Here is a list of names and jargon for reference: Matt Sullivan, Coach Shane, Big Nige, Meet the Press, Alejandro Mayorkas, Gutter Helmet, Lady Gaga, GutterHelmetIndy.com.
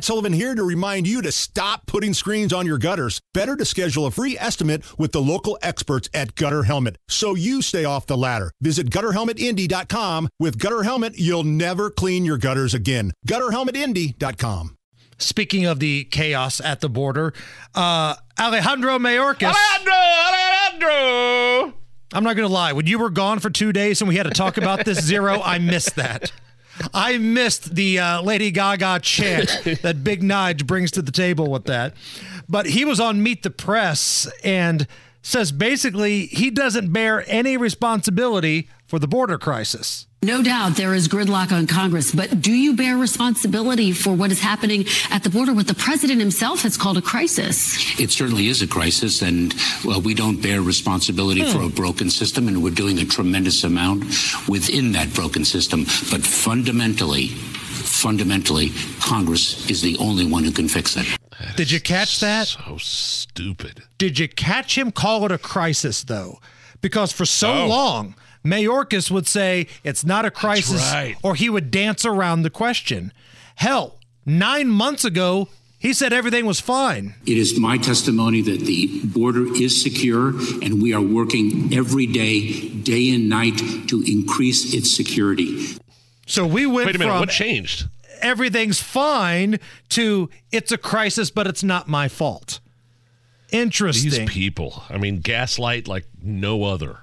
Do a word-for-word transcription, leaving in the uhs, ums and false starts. Matt Sullivan here to remind you to stop putting screens on your gutters. Better to schedule a free estimate with the local experts at Gutter Helmet so you stay off the ladder. Visit Gutter Helmet Indy dot com. With Gutter Helmet, you'll never clean your gutters again. Gutter Helmet Indy dot com. Speaking of the chaos at the border, uh, Alejandro Mayorkas. Alejandro! Alejandro! I'm not going to lie. When you were gone for two days and we had to talk about this zero, I missed that. I missed the uh, Lady Gaga chant that Big Nige brings to the table with that. But he was on Meet the Press and says basically he doesn't bear any responsibility for the border crisis. No doubt there is gridlock on Congress, but do you bear responsibility for what is happening at the border, what the president himself has called a crisis? It certainly is a crisis, and well, we don't bear responsibility hmm. for a broken system, and we're doing a tremendous amount within that broken system. But fundamentally, fundamentally, Congress is the only one who can fix it. That's Did you catch that? So stupid. Did you catch him call it a crisis, though? Because for so oh. long, Mayorkas would say it's not a crisis, right. or he would dance around the question. Hell, nine months ago, he said everything was fine. It is my testimony that the border is secure, and we are working every day, day and night, to increase its security. So we went Wait a minute, from what changed? Everything's fine to it's a crisis, but it's not my fault. Interesting. These people, I mean, gaslight like no other.